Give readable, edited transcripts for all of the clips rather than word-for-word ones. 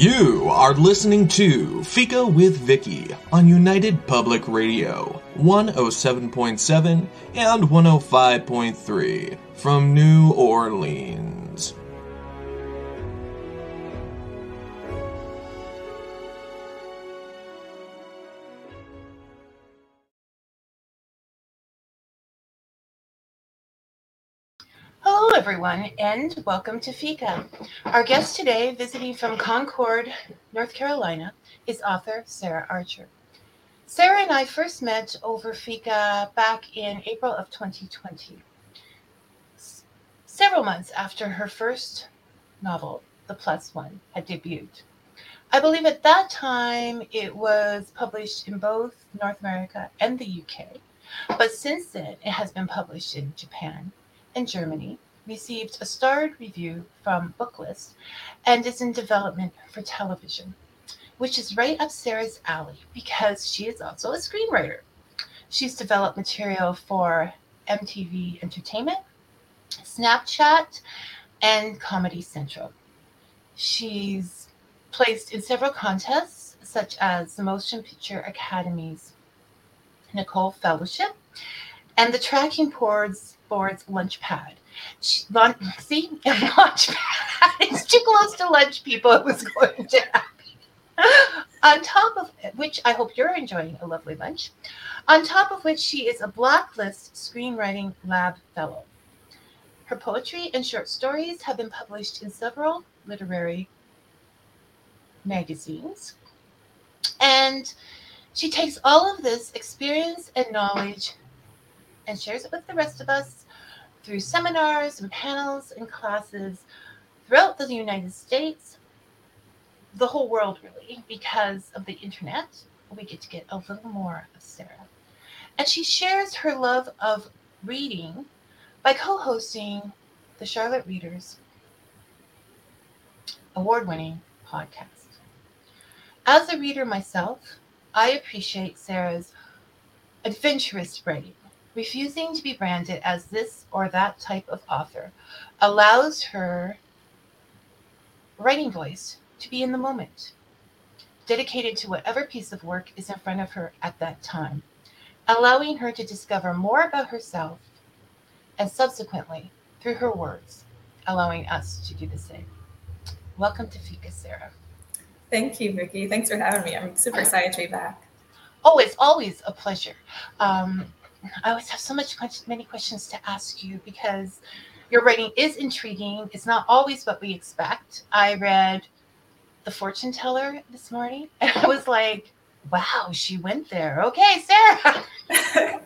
You are listening to Fika with Vicky on United Public Radio, 107.7 and 105.3 from New Orleans. Hello, everyone, and welcome to Fika. Our guest today, visiting from Concord, North Carolina, is author Sarah Archer. Sarah and I first met over Fika back in April of 2020, several months after her first novel, The Plus One, had debuted. I believe at that time it was published in both North America and the UK, but since then it has been published in Japan and Germany, received a starred review from Booklist, and is in development for television, which is right up Sarah's alley because she is also a screenwriter. She's developed material for MTV Entertainment, Snapchat, and Comedy Central. She's placed in several contests, such as the Motion Picture Academy's Nicholl Fellowship and the Tracking Board's lunch pad. Lunch pad. It's too close to lunch, people. It was going to happen. On top of which, I hope you're enjoying a lovely lunch. On top of which, she is a Blacklist Screenwriting Lab Fellow. Her poetry and short stories have been published in several literary magazines. And she takes all of this experience and knowledge and shares it with the rest of us through seminars and panels and classes throughout the United States, the whole world really, because of the internet, we get to get a little more of Sarah. And she shares her love of reading by co-hosting the Charlotte Readers award-winning podcast. As a reader myself, I appreciate Sarah's adventurous writing. Refusing to be branded as this or that type of author allows her writing voice to be in the moment, dedicated to whatever piece of work is in front of her at that time, allowing her to discover more about herself and subsequently, through her words, allowing us to do the same. Welcome to Fika, Sarah. Thank you, Vicky. Thanks for having me. I'm super excited to be back. Oh, it's always a pleasure. I always have so many questions to ask you because your writing is intriguing. It's not always what we expect. I read The Fortune Teller this morning, and I was like, wow, she went there. Okay, Sarah. I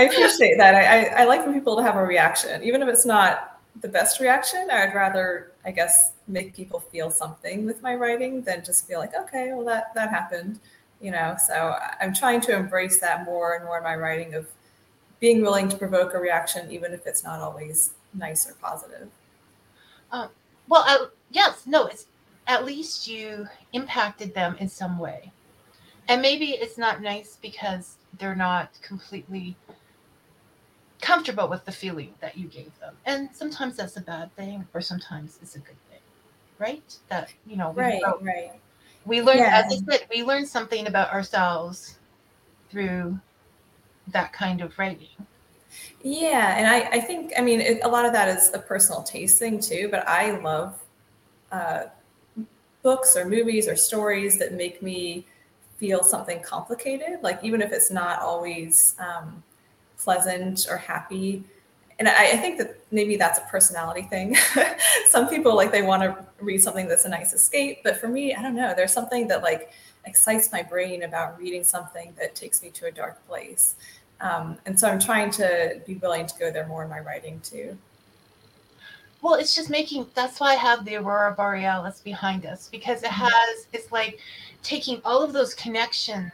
appreciate that. I like for people to have a reaction. Even if it's not the best reaction, I'd rather, I guess, make people feel something with my writing than just feel like, okay, well, that happened. You know, so I'm trying to embrace that more and more in my writing of being willing to provoke a reaction, even if it's not always nice or positive. It's at least you impacted them in some way. And maybe it's not nice because they're not completely comfortable with the feeling that you gave them. And sometimes that's a bad thing, or sometimes it's a good thing, right? That, you know, right. We learned, as I said, we learned something about ourselves through that kind of writing. Yeah, and I think, a lot of that is a personal taste thing too, but I love books or movies or stories that make me feel something complicated, like even if it's not always pleasant or happy. And I think that maybe that's a personality thing. Some people, like, they want to read something that's a nice escape. But for me, I don't know. There's something that, like, excites my brain about reading something that takes me to a dark place. And so I'm trying to be willing to go there more in my writing, too. Well, it's just that's why I have the Aurora Borealis behind us, because it's like taking all of those connections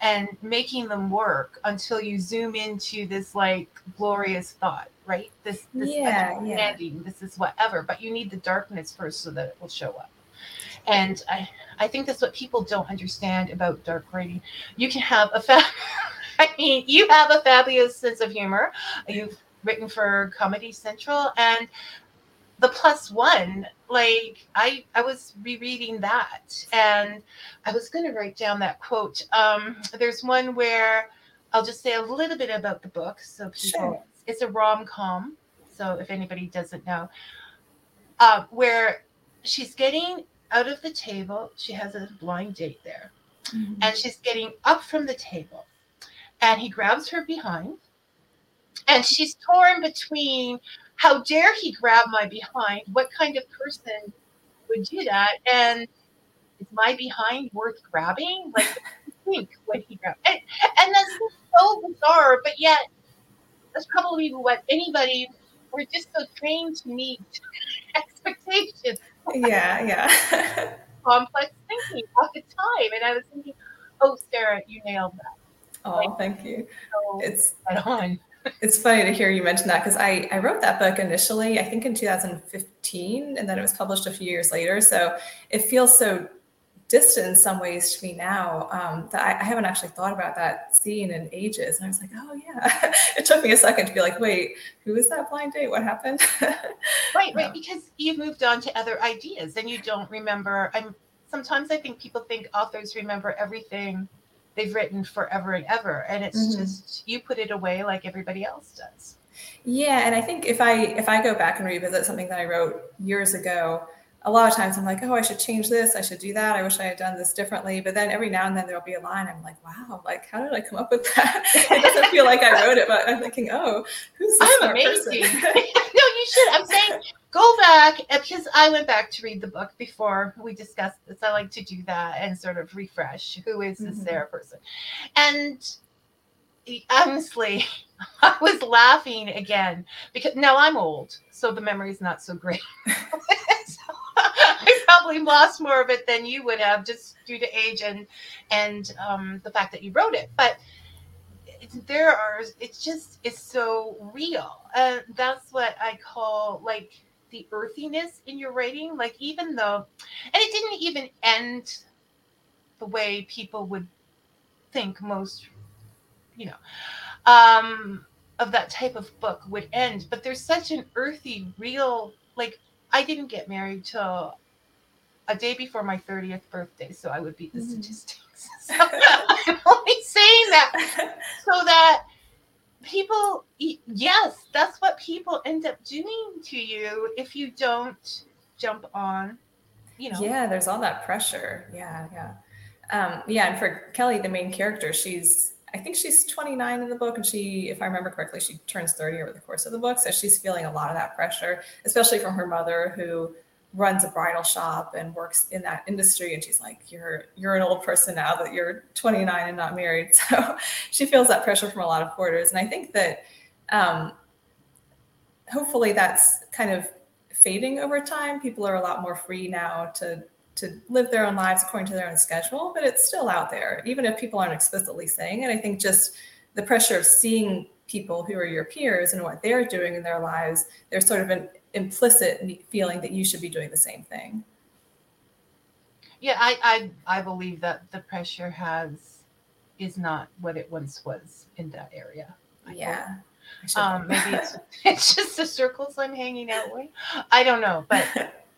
and making them work until you zoom into this, like, glorious thought, right? This is whatever, but you need the darkness first so that it will show up. And I think that's what people don't understand about dark writing. You can have you have a fabulous sense of humor. You've written for Comedy Central, and The Plus One, like I was rereading that, and I was going to write down that quote. There's one where I'll just say a little bit about the book. So people, sure. It's a rom-com. So if anybody doesn't know, where she's getting out of the table, she has a blind date there, mm-hmm. and she's getting up from the table, and he grabs her behind, and she's torn between, how dare he grab my behind? What kind of person would do that? And is my behind worth grabbing? Like, I think when he grabbed, and that's so bizarre, but yet that's probably what anybody. We're just so trained to meet expectations. Yeah. Complex thinking all the time, and I was thinking, oh, Sarah, you nailed that. Oh, like, thank you. So it's right on. It's funny to hear you mention that, because I wrote that book initially, I think in 2015, and then it was published a few years later. So it feels so distant in some ways to me now, that I haven't actually thought about that scene in ages. And I was like, oh, yeah. It took me a second to be like, wait, who was that blind date? What happened? Right. Because you moved on to other ideas and you don't remember. Sometimes I think people think authors remember everything they've written forever and ever. And it's mm-hmm. just, you put it away like everybody else does. Yeah. And I think if I go back and revisit something that I wrote years ago, a lot of times I'm like, oh, I should change this. I should do that. I wish I had done this differently. But then every now and then there'll be a line. I'm like, wow, like, how did I come up with that? It doesn't feel like I wrote it, but I'm thinking, oh, who's this I'm amazing. Person? No, you should. I'm saying go back, because I went back to read the book before we discussed this. I like to do that and sort of refresh. Who is this mm-hmm. Sarah person? And honestly, I was laughing again because now I'm old, so the memory's not so great. I probably lost more of it than you would have, just due to age and the fact that you wrote it. But it's so real. That's what I call like the earthiness in your writing. Like even though, and it didn't even end the way people would think most, of that type of book would end. But there's such an earthy, real, like. I didn't get married till a day before my 30th birthday, so I would beat the statistics. So I'm only saying that so that people, yes, that's what people end up doing to you if you don't jump on, Yeah, there's all that pressure. Yeah. And for Kelly, the main character, I think she's 29 in the book, and she, if I remember correctly, she turns 30 over the course of the book. So she's feeling a lot of that pressure, especially from her mother, who runs a bridal shop and works in that industry. And she's like, you're an old person now that you're 29 and not married. So she feels that pressure from a lot of quarters. And I think that hopefully that's kind of fading over time. People are a lot more free now to live their own lives according to their own schedule, but it's still out there, even if people aren't explicitly saying it. I think just the pressure of seeing people who are your peers and what they're doing in their lives, there's sort of an implicit feeling that you should be doing the same thing. Yeah, I believe that the pressure is not what it once was in that area. Yeah. Maybe it's just the circles I'm hanging out with. I don't know,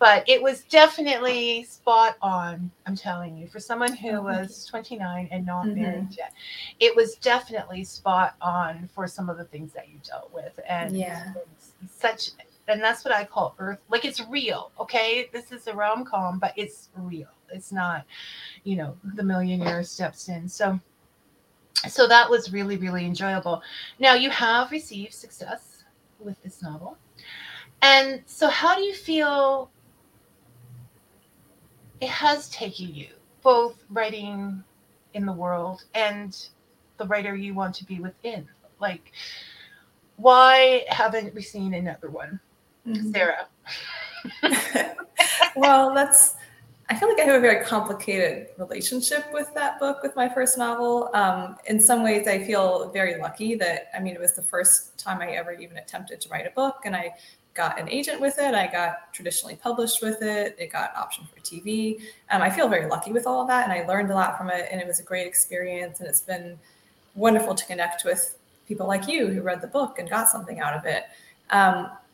But it was definitely spot on, I'm telling you. For someone who was 29 and not married yet, it was definitely spot on for some of the things that you dealt with. And and that's what I call earth. Like, it's real, okay? This is a rom-com, but it's real. It's not, the millionaire steps in. So that was really, really enjoyable. Now, you have received success with this novel. And so how do you feel it has taken you, both writing in the world and the writer you want to be within? Like, why haven't we seen another one, Sarah? Well, I feel like I have a very complicated relationship with that book, with my first novel. In some ways, I feel very lucky that, it was the first time I ever even attempted to write a book, and I got an agent with it. I got traditionally published with it. It got optioned for TV. I feel very lucky with all of that, and I learned a lot from it, and it was a great experience, and it's been wonderful to connect with people like you who read the book and got something out of it.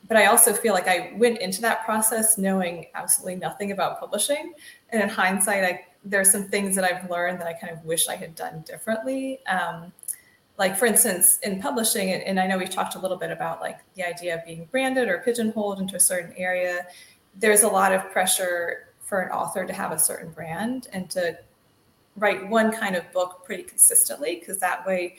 But I also feel like I went into that process knowing absolutely nothing about publishing. And in hindsight, there's some things that I've learned that I kind of wish I had done differently. Like, for instance, in publishing, and I know we've talked a little bit about like the idea of being branded or pigeonholed into a certain area. There's a lot of pressure for an author to have a certain brand and to write one kind of book pretty consistently, because that way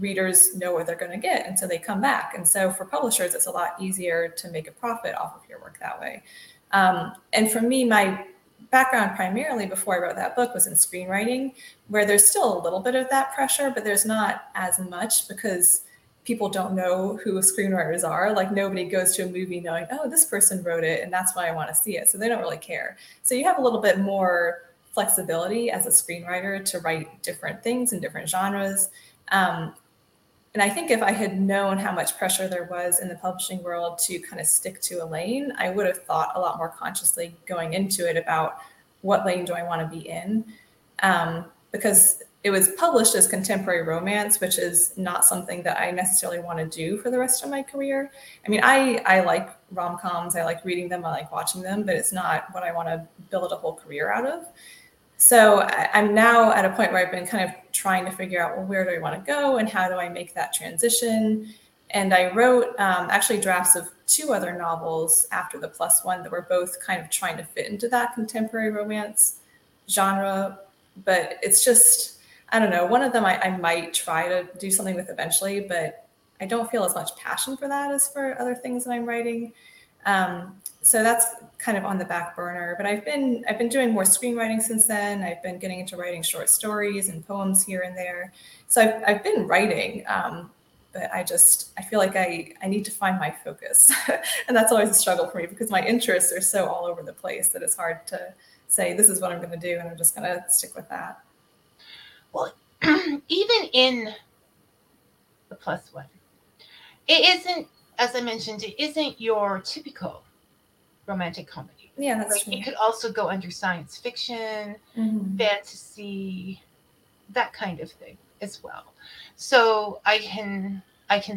readers know what they're going to get. And so they come back. And so for publishers, it's a lot easier to make a profit off of your work that way. And for me, my background primarily before I wrote that book was in screenwriting, where there's still a little bit of that pressure, but there's not as much, because people don't know who screenwriters are. Like, nobody goes to a movie knowing, oh, this person wrote it and that's why I want to see it. So they don't really care. So you have a little bit more flexibility as a screenwriter to write different things in different genres. And I think if I had known how much pressure there was in the publishing world to kind of stick to a lane, I would have thought a lot more consciously going into it about what lane do I want to be in? Because it was published as contemporary romance, which is not something that I necessarily want to do for the rest of my career. I mean, I like rom-coms, I like reading them, I like watching them, but it's not what I want to build a whole career out of. So I'm now at a point where I've been kind of trying to figure out, well, where do I want to go and how do I make that transition? And I wrote actually drafts of two other novels after The Plus One that were both kind of trying to fit into that contemporary romance genre. But it's just, I don't know, one of them I might try to do something with eventually, but I don't feel as much passion for that as for other things that I'm writing. So that's kind of on the back burner, but I've been doing more screenwriting since then. I've been getting into writing short stories and poems here and there. So I've been writing, but I feel like I need to find my focus. And that's always a struggle for me, because my interests are so all over the place that it's hard to say, this is what I'm going to do, and I'm just going to stick with that. Well, even in The Plus One, it isn't, as I mentioned, it isn't your typical romantic comedy. Yeah, that's true. It could also go under science fiction, fantasy, that kind of thing as well. So I can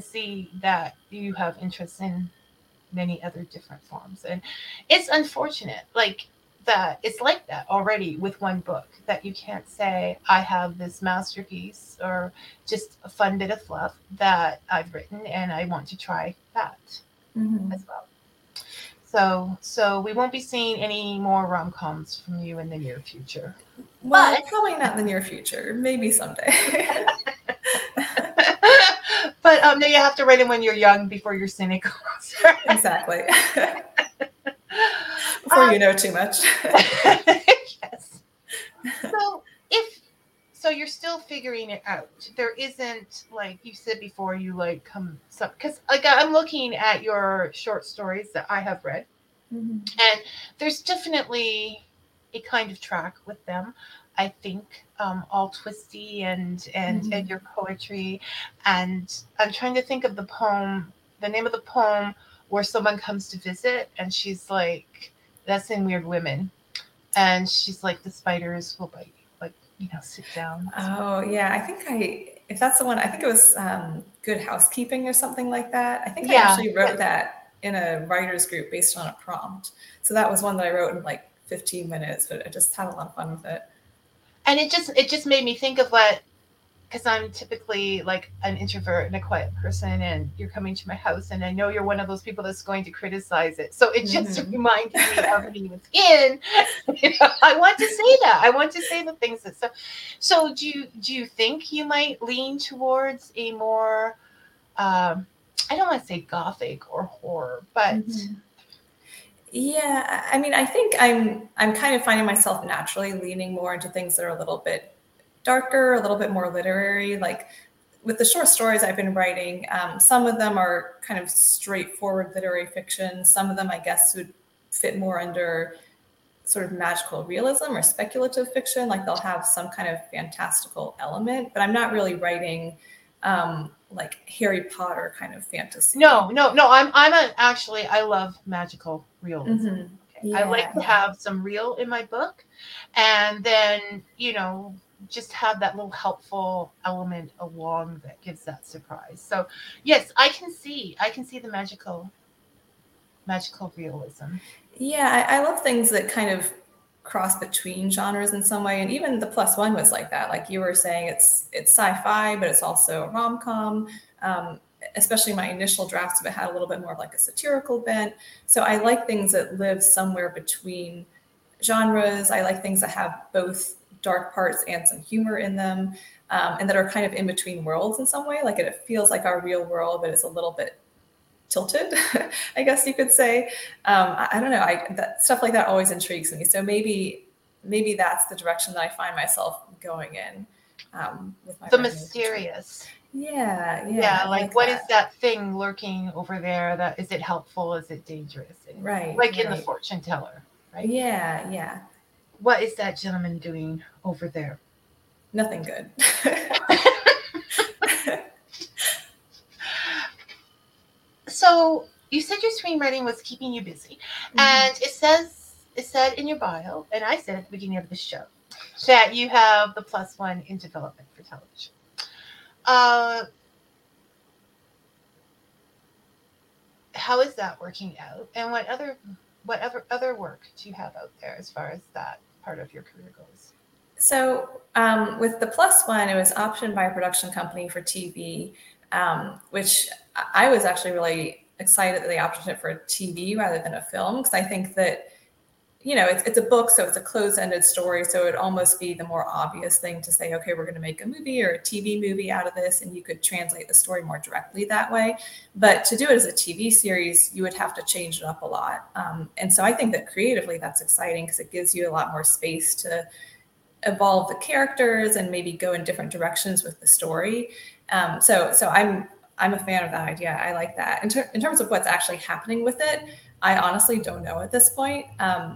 see that you have interests in many other different forms, and it's unfortunate, like, that it's like that already with one book, that you can't say I have this masterpiece or just a fun bit of fluff that I've written and I want to try that as well. So we won't be seeing any more rom-coms from you in the near future. Well, but probably not in the near future. Maybe someday. But no, you have to write them when you're young, before you're cynical. Exactly. Before you know too much. Yes. So you're still figuring it out. There isn't, like you said before, you like come some, because like I'm looking at your short stories that I have read, and there's definitely a kind of track with them. I think all twisty and your poetry, and I'm trying to think of the name of the poem where someone comes to visit and she's like, that's in Weird Women, and she's like, the spiders will bite you, like, you know, sit down. Oh yeah, if that's the one, I think it was Good Housekeeping or something like that. I think I actually wrote that in a writer's group based on a prompt. So that was one that I wrote in like 15 minutes, but I just had a lot of fun with it. And it just made me think of what, because I'm typically like an introvert and a quiet person, and you're coming to my house, and I know you're one of those people that's going to criticize it. So it just reminded me of me within. You know, I want to say that. I want to say the things that. So do you think you might lean towards a more, I don't want to say gothic or horror, but. Mm-hmm. Yeah, I mean, I think I'm kind of finding myself naturally leaning more into things that are a little bit darker, a little bit more literary. Like with the short stories I've been writing, some of them are kind of straightforward literary fiction. Some of them, I guess, would fit more under sort of magical realism or speculative fiction. Like they'll have some kind of fantastical element, but I'm not really writing like Harry Potter kind of fantasy. No. Actually, I love magical realism. Mm-hmm. Okay. Yeah. I like to have some real in my book, and then, you know, just have that little helpful element along that gives that surprise. So yes, I can see the magical magical realism. Yeah, I love things that kind of cross between genres in some way. And even The Plus One was like that. Like you were saying, it's sci-fi, but it's also a rom-com. Especially my initial drafts of it had a little bit more of like a satirical bent. So I like things that live somewhere between genres. I like things that have both dark parts and some humor in them, and that are kind of in between worlds in some way. Like it feels like our real world, but it's a little bit tilted, I guess you could say. I don't know. That stuff like that always intrigues me. So maybe that's the direction that I find myself going in. With my the mysterious. Yeah. Like what that. Is that thing lurking over there? That is it helpful? Is it dangerous? Right. Like in The Fortune Teller, right? Yeah. What is that gentleman doing over there? Nothing good. So you said your screenwriting was keeping you busy, mm-hmm. and it said in your bio, and I said at the beginning of the show, that you have The Plus One in development for television. How is that working out? And what other work do you have out there as far as that part of your career goes? So with The Plus One, it was optioned by a production company for TV, which I was actually really excited that they optioned it for TV rather than a film, because I think that, you know, it's a book, so it's a closed-ended story. So it would almost be the more obvious thing to say, okay, we're going to make a movie or a TV movie out of this, and you could translate the story more directly that way. But to do it as a TV series, you would have to change it up a lot. And so I think that creatively that's exciting because it gives you a lot more space to evolve the characters and maybe go in different directions with the story. So I'm a fan of that idea. I like that. In terms of what's actually happening with it, I honestly don't know at this point.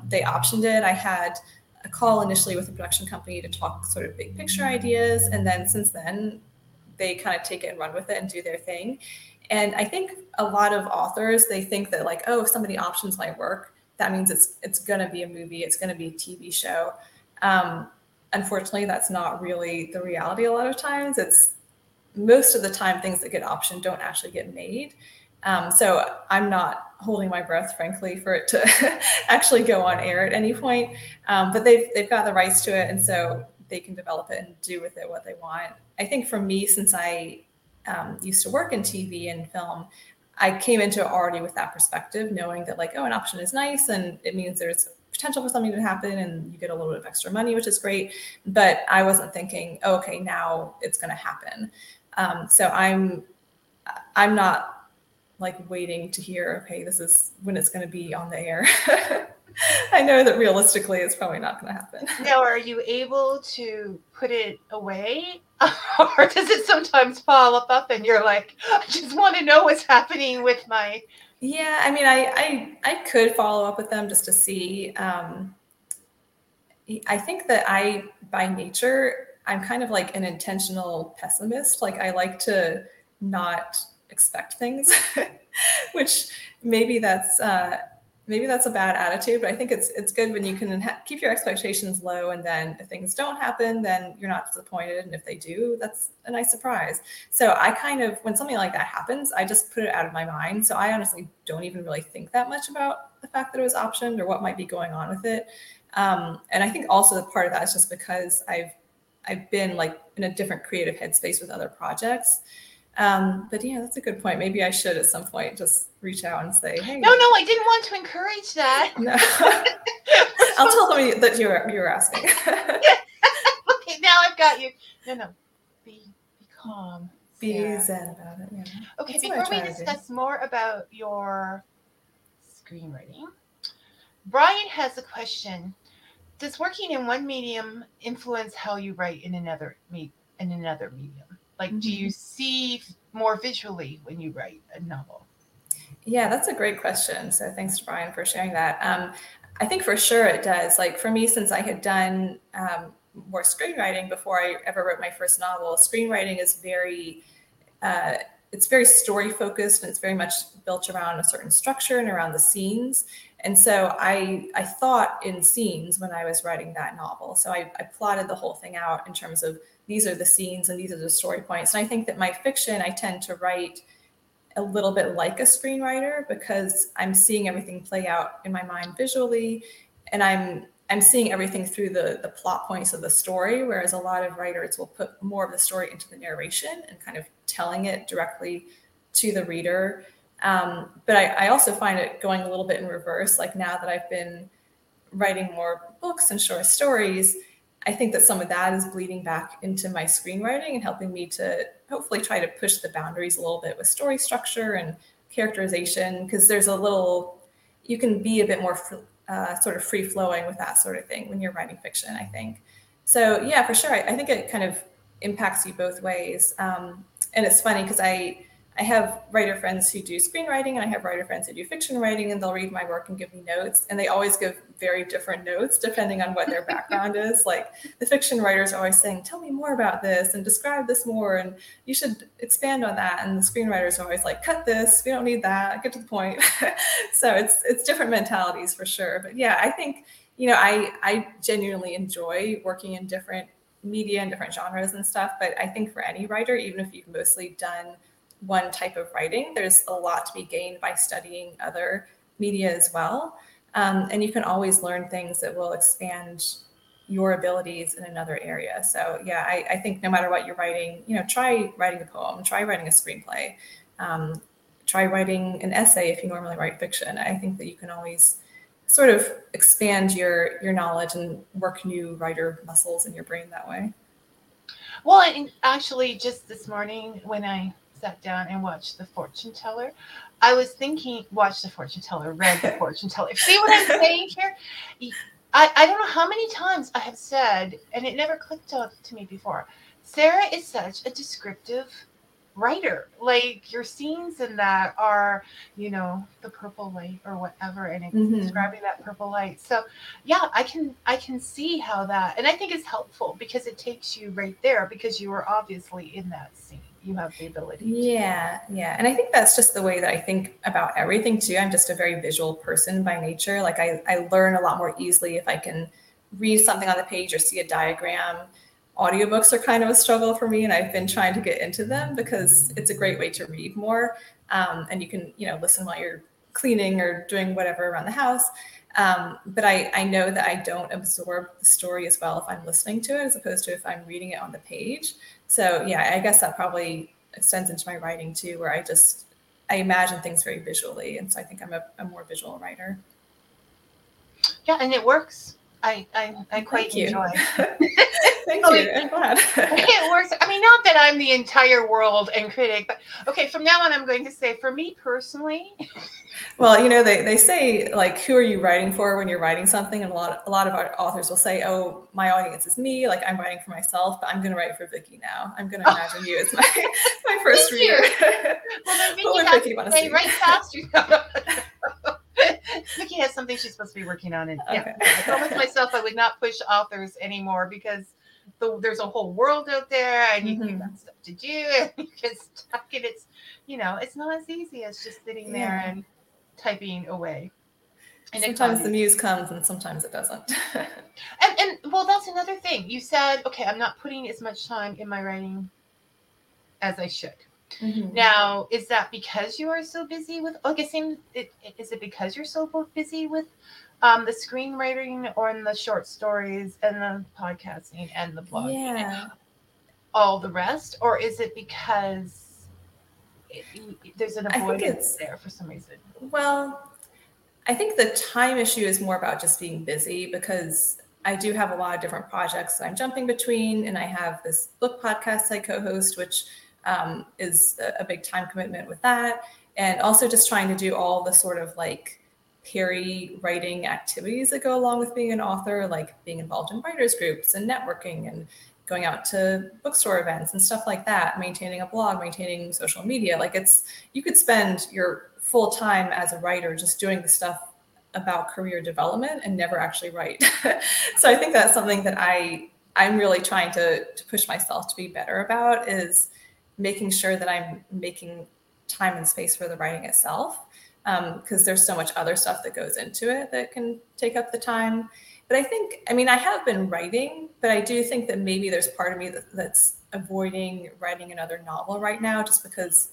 They optioned it. I had a call initially with the production company to talk sort of big picture ideas. And then since then, they kind of take it and run with it and do their thing. And I think a lot of authors, they think that like, oh, if somebody options my work, that means it's going to be a movie. It's going to be a TV show. Unfortunately, that's not really the reality a lot of times. It's most of the time things that get optioned don't actually get made. So I'm not holding my breath, frankly, for it to actually go on air at any point. But they've got the rights to it, and so they can develop it and do with it what they want. I think for me, since I used to work in TV and film, I came into it already with that perspective, knowing that like, oh, an option is nice, and it means there's potential for something to happen, and you get a little bit of extra money, which is great. But I wasn't thinking, oh, okay, now it's going to happen. So I'm not like waiting to hear, okay, this is when it's going to be on the air. I know that realistically it's probably not going to happen. Now, are you able to put it away? Or does it sometimes pile up and you're like, I just want to know what's happening with my... Yeah, I mean, I could follow up with them just to see. I think that I, by nature, I'm kind of like an intentional pessimist. Like I like to not... expect things, which maybe that's a bad attitude, but I think it's good when you can keep your expectations low, and then if things don't happen, then you're not disappointed, and if they do, that's a nice surprise. So I kind of, when something like that happens, I just put it out of my mind. So I honestly don't even really think that much about the fact that it was optioned or what might be going on with it. And I think also the part of that is just because I've been like in a different creative headspace with other projects. But yeah, that's a good point. Maybe I should at some point just reach out and say, hey. No, I didn't want to encourage that. No. I'll tell them that you were asking. Okay, now I've got you. No. Be calm. Be zen about it. Yeah. Okay, that's before we discuss more about your screenwriting, Brian has a question. Does working in one medium influence how you write in another medium? Like, do you see more visually when you write a novel? Yeah, that's a great question. So thanks, Brian, for sharing that. I think for sure it does. Like for me, since I had done more screenwriting before I ever wrote my first novel, screenwriting is very story focused, and it's very much built around a certain structure and around the scenes. And so I thought in scenes when I was writing that novel. So I plotted the whole thing out in terms of these are the scenes and these are the story points. And I think that my fiction, I tend to write a little bit like a screenwriter because I'm seeing everything play out in my mind visually, and I'm seeing everything through the plot points of the story, whereas a lot of writers will put more of the story into the narration and kind of telling it directly to the reader. But I also find it going a little bit in reverse. Like now that I've been writing more books and short stories, I think that some of that is bleeding back into my screenwriting and helping me to hopefully try to push the boundaries a little bit with story structure and characterization, because there's a little, you can be a bit more sort of free-flowing with that sort of thing when you're writing fiction, I think. So yeah, for sure. I think it kind of impacts you both ways. And it's funny because I have writer friends who do screenwriting and I have writer friends who do fiction writing, and they'll read my work and give me notes. And they always give very different notes depending on what their background is. Like the fiction writers are always saying, tell me more about this and describe this more, and you should expand on that. And the screenwriters are always like, cut this, we don't need that, get to the point. So it's different mentalities for sure. But yeah, I think, you know, I genuinely enjoy working in different media and different genres and stuff. But I think for any writer, even if you've mostly done one type of writing, there's a lot to be gained by studying other media as well. And you can always learn things that will expand your abilities in another area. So yeah, I think no matter what you're writing, you know, try writing a poem, try writing a screenplay, try writing an essay if you normally write fiction. I think that you can always sort of expand your knowledge and work new writer muscles in your brain that way. Well, and actually just this morning when I sat down and watched The Fortune Teller, I was thinking, read The Fortune Teller. See what I'm saying here? I don't know how many times I have said, and it never clicked up to me before, Sarah is such a descriptive writer. Like your scenes in that are, you know, the purple light or whatever, and it's describing that purple light. So yeah, I can see how that, and I think it's helpful because it takes you right there, because you were obviously in that scene. You have the ability. Yeah. And I think that's just the way that I think about everything too. I'm just a very visual person by nature. Like I learn a lot more easily if I can read something on the page or see a diagram. Audiobooks are kind of a struggle for me, and I've been trying to get into them because it's a great way to read more. And you can, you know, listen while you're cleaning or doing whatever around the house. But I know that I don't absorb the story as well if I'm listening to it as opposed to if I'm reading it on the page. So yeah, I guess that probably extends into my writing too, where I imagine things very visually. And so I think I'm a more visual writer. Yeah, and it works. I quite enjoy. Thank you. I'm glad. It works. I mean, not that I'm the entire world and critic, but okay, from now on, I'm going to say for me personally. Well, you know, they say, like, who are you writing for when you're writing something? And a lot of our authors will say, oh, my audience is me. Like, I'm writing for myself, but I'm going to write for Vicky now. I'm going to imagine you as my first reader. Well, then Vicky has Vicky to say, write faster. Vicky has something she's supposed to be working on. And okay. Yeah, I promised myself I would not push authors anymore because there's a whole world out there, and you got stuff to do, and you get stuck, and it's, you know, it's not as easy as just sitting there and typing away. And sometimes the muse comes, and sometimes it doesn't. and well, that's another thing. You said, okay, I'm not putting as much time in my writing as I should. Mm-hmm. Now, is that because you are so busy with? I guess is it because you're so busy with the screenwriting or in the short stories and the podcasting and the blog and all the rest, or is it because there's an avoidance there for some reason? Well, I think the time issue is more about just being busy because I do have a lot of different projects that I'm jumping between, and I have this book podcast I co-host, which is a big time commitment with that. And also just trying to do all the sort of like peer writing activities that go along with being an author, like being involved in writers groups and networking and going out to bookstore events and stuff like that, maintaining a blog, maintaining social media. Like you could spend your full time as a writer just doing the stuff about career development and never actually write. So I think that's something that I'm really trying to push myself to be better about, is making sure that I'm making time and space for the writing itself, because there's so much other stuff that goes into it that can take up the time. But I think, I mean, I have been writing, but I do think that maybe there's part of me that's avoiding writing another novel right now, just because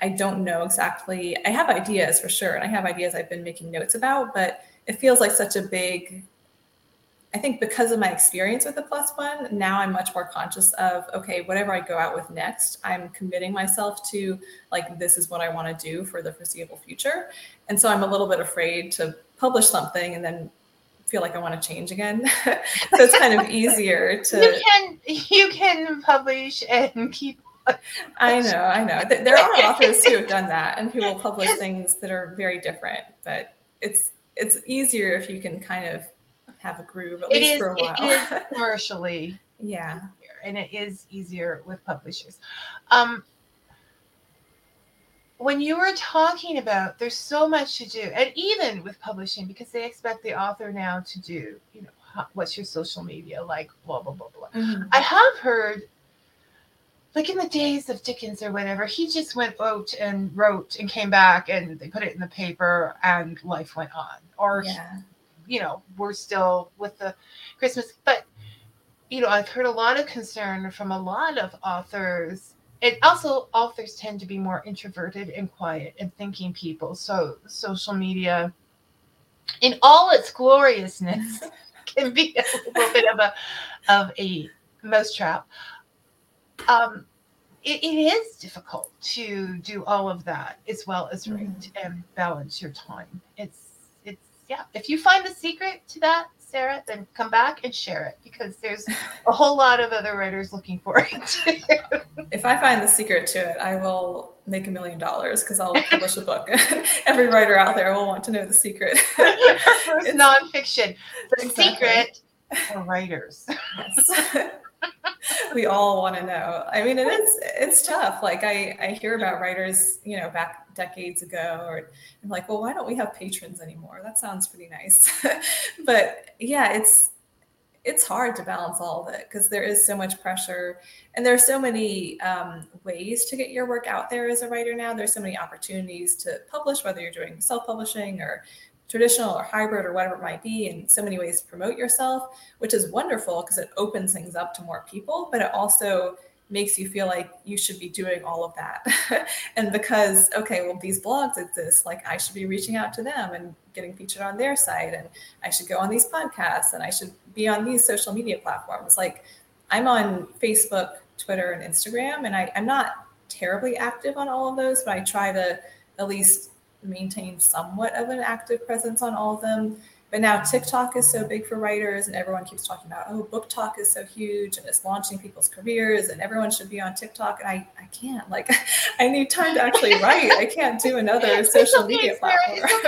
I don't know exactly. I have ideas for sure. And I have ideas I've been making notes about, but it feels like such a big, I think because of my experience with the Plus One, now I'm much more conscious of, okay, whatever I go out with next, I'm committing myself to, like, this is what I want to do for the foreseeable future. And so I'm a little bit afraid to publish something and then feel like I want to change again. So it's kind of easier to... You can publish and keep... I know. There are authors who have done that and who will publish things that are very different, but it's easier if you can kind of have a groove at least for a while. It is commercially yeah, easier, and it is easier with publishers. When you were talking about, there's so much to do, and even with publishing, because they expect the author now to do, you know, what's your social media like, blah blah blah blah. Mm-hmm. I have heard, like in the days of Dickens or whatever, he just went out and wrote and came back and they put it in the paper and life went on. Or, yeah, you know, we're still with the Christmas. But, you know, I've heard a lot of concern from a lot of authors. And also authors tend to be more introverted and quiet and thinking people. So social media, in all its gloriousness, can be a little bit of a mousetrap. It is difficult to do all of that as well as write and balance your time. It's if you find the secret to that, Sarah, then come back and share it, because there's a whole lot of other writers looking for it. If I find the secret to it, I will make $1 million, because I'll publish a book. Every writer out there will want to know the secret. First it's nonfiction. The secret for writers. Yes. We all want to know. I mean, it's tough. Like I hear about writers, you know, back decades ago, or I'm like, well, why don't we have patrons anymore? That sounds pretty nice. But yeah, it's hard to balance all of it, because there is so much pressure, and there are so many ways to get your work out there as a writer now. There's so many opportunities to publish, whether you're doing self-publishing or traditional or hybrid or whatever it might be, and so many ways to promote yourself, which is wonderful because it opens things up to more people, but it also makes you feel like you should be doing all of that. And because, okay, well, these blogs exist, like I should be reaching out to them and getting featured on their site, and I should go on these podcasts, and I should be on these social media platforms. Like I'm on Facebook, Twitter, and Instagram, and I'm not terribly active on all of those, but I try to at least maintain somewhat of an active presence on all of them. But now TikTok is so big for writers, and everyone keeps talking about, oh, book talk is so huge and it's launching people's careers and everyone should be on TikTok. And I can't, like, I need time to actually write. I can't do another social media platform.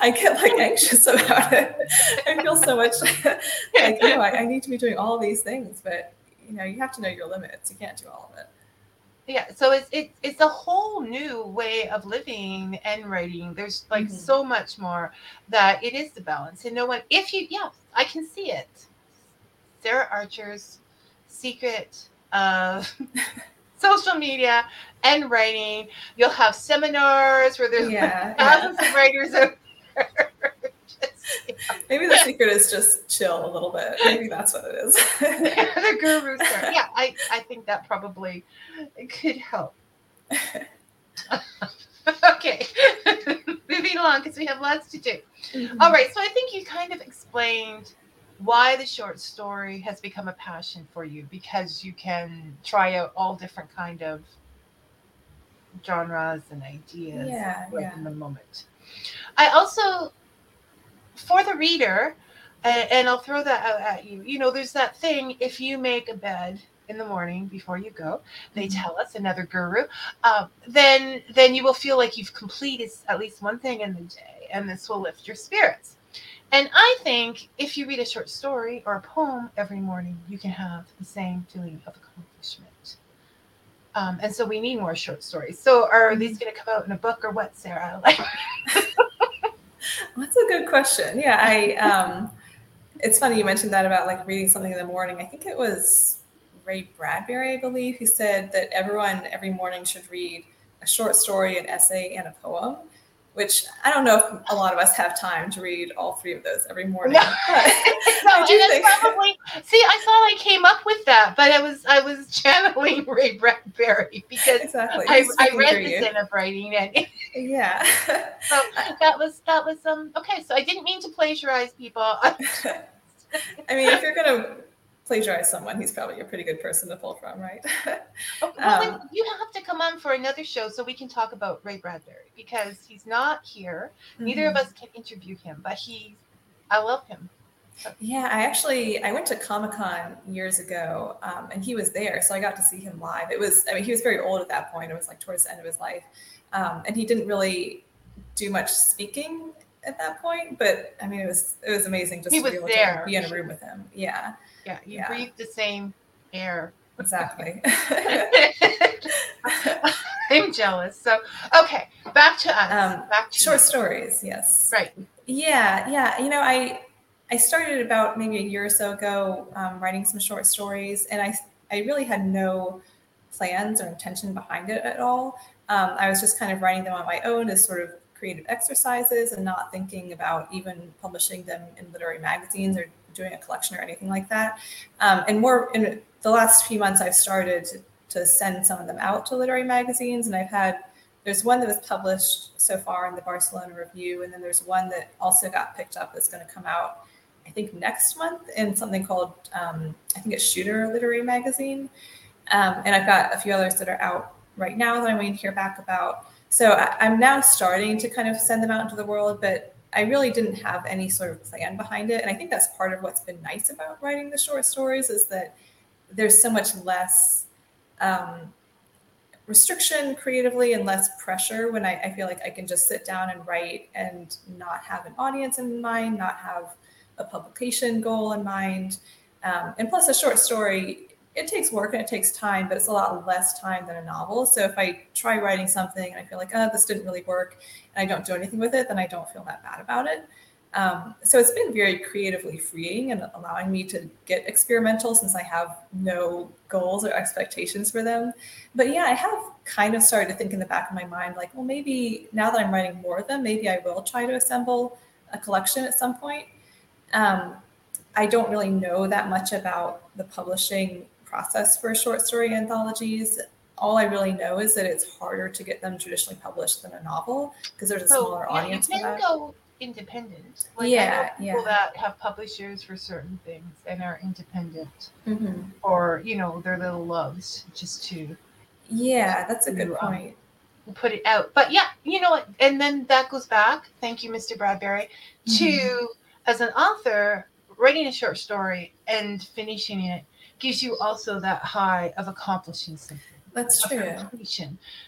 I get like anxious about it. I feel so much like, oh, I need to be doing all these things, but you know, you have to know your limits. You can't do all of it. Yeah, so it's a whole new way of living and writing. There's like so much more that it is the balance. And no one, I can see it. Sarah Archer's secret of social media and writing. You'll have seminars where there's thousands of writers over there. Maybe the secret is just chill a little bit. Maybe that's what it is. The guru story. Yeah, I think that probably could help. Okay. Moving along, because we have lots to do. Mm-hmm. All right. So I think you kind of explained why the short story has become a passion for you, because you can try out all different kind of genres and ideas in the moment. I also... for the reader, and I'll throw that out at you, you know, there's that thing, if you make a bed in the morning before you go, they tell us, another guru, then you will feel like you've completed at least one thing in the day, and this will lift your spirits. And I think if you read a short story or a poem every morning, you can have the same feeling of accomplishment. And so we need more short stories. So are these going to come out in a book or what, Sarah? Like... That's a good question. Yeah, I it's funny you mentioned that about like reading something in the morning. I think it was Ray Bradbury, I believe, who said that everyone every morning should read a short story, an essay, and a poem, which I don't know if a lot of us have time to read all three of those every morning. No. I thought I came up with that, but I was channeling Ray Bradbury because I read The Sin of Writing and yeah. So that was okay. So I didn't mean to plagiarize people. I mean, if you're gonna plagiarize someone, he's probably a pretty good person to pull from, right? Well, you have to come on for another show so we can talk about Ray Bradbury because he's not here. Mm-hmm. Neither of us can interview him, but I love him. So. Yeah, I went to Comic-Con years ago and he was there, so I got to see him live. He was very old at that point. It was like towards the end of his life. And he didn't really do much speaking at that point, but I mean, it was amazing just to be able to be in a room with him. Yeah. Yeah, you breathe the same air. Exactly. I'm jealous. So, okay, back to us. Back to short stories, yes. Right. Yeah. You know, I started about maybe a year or so ago writing some short stories, and I really had no plans or intention behind it at all. I was just kind of writing them on my own as sort of creative exercises and not thinking about even publishing them in literary magazines or doing a collection or anything like that. And more in the last few months, I've started to send some of them out to literary magazines. And there's one that was published so far in the Barcelona Review. And then there's one that also got picked up that's going to come out, I think, next month in something called, I think it's Shooter Literary Magazine. And I've got a few others that are out right now that I'm waiting to hear back about. So I'm now starting to kind of send them out into the world, but I really didn't have any sort of plan behind it. And I think that's part of what's been nice about writing the short stories is that there's so much less restriction creatively and less pressure when I feel like I can just sit down and write and not have an audience in mind, not have a publication goal in mind. And plus a short story, it takes work and it takes time, but it's a lot less time than a novel. So if I try writing something and I feel like, this didn't really work and I don't do anything with it, then I don't feel that bad about it. So it's been very creatively freeing and allowing me to get experimental since I have no goals or expectations for them. But yeah, I have kind of started to think in the back of my mind, like, well, maybe now that I'm writing more of them, maybe I will try to assemble a collection at some point. I don't really know that much about the publishing process for short story anthologies. All I really know is that it's harder to get them traditionally published than a novel because there's a smaller audience. You can go independent. People that have publishers for certain things and are independent, mm-hmm. or their little loves, just to. Yeah, that's a good point. Put it out, but yeah, you know what? And then that goes back. Thank you, Mr. Bradbury, mm-hmm. to as an author writing a short story and finishing it gives you also that high of accomplishing something. That's true.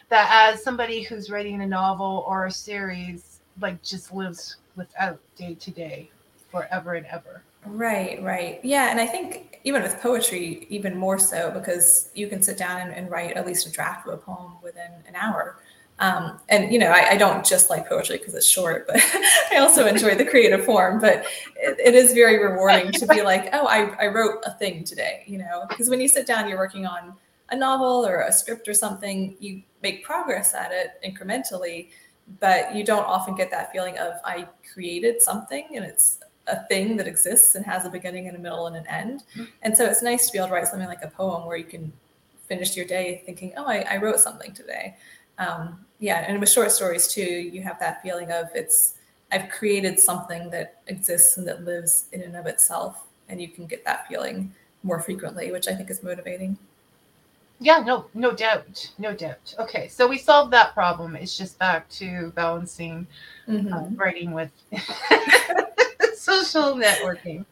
That as somebody who's writing a novel or a series, like just lives without day to day forever and ever. Right. Yeah. And I think even with poetry, even more so, because you can sit down and write at least a draft of a poem within an hour. And, I don't just like poetry because it's short, but I also enjoy the creative form, but it is very rewarding to be like, oh, I wrote a thing today, because when you sit down, you're working on a novel or a script or something, you make progress at it incrementally, but you don't often get that feeling of I created something and it's a thing that exists and has a beginning and a middle and an end. And so it's nice to be able to write something like a poem where you can finish your day thinking, oh, I wrote something today. Yeah. And with short stories too, you have that feeling of I've created something that exists and that lives in and of itself. And you can get that feeling more frequently, which I think is motivating. Yeah, no doubt. Okay, so we solved that problem. It's just back to balancing mm-hmm. Writing with social networking.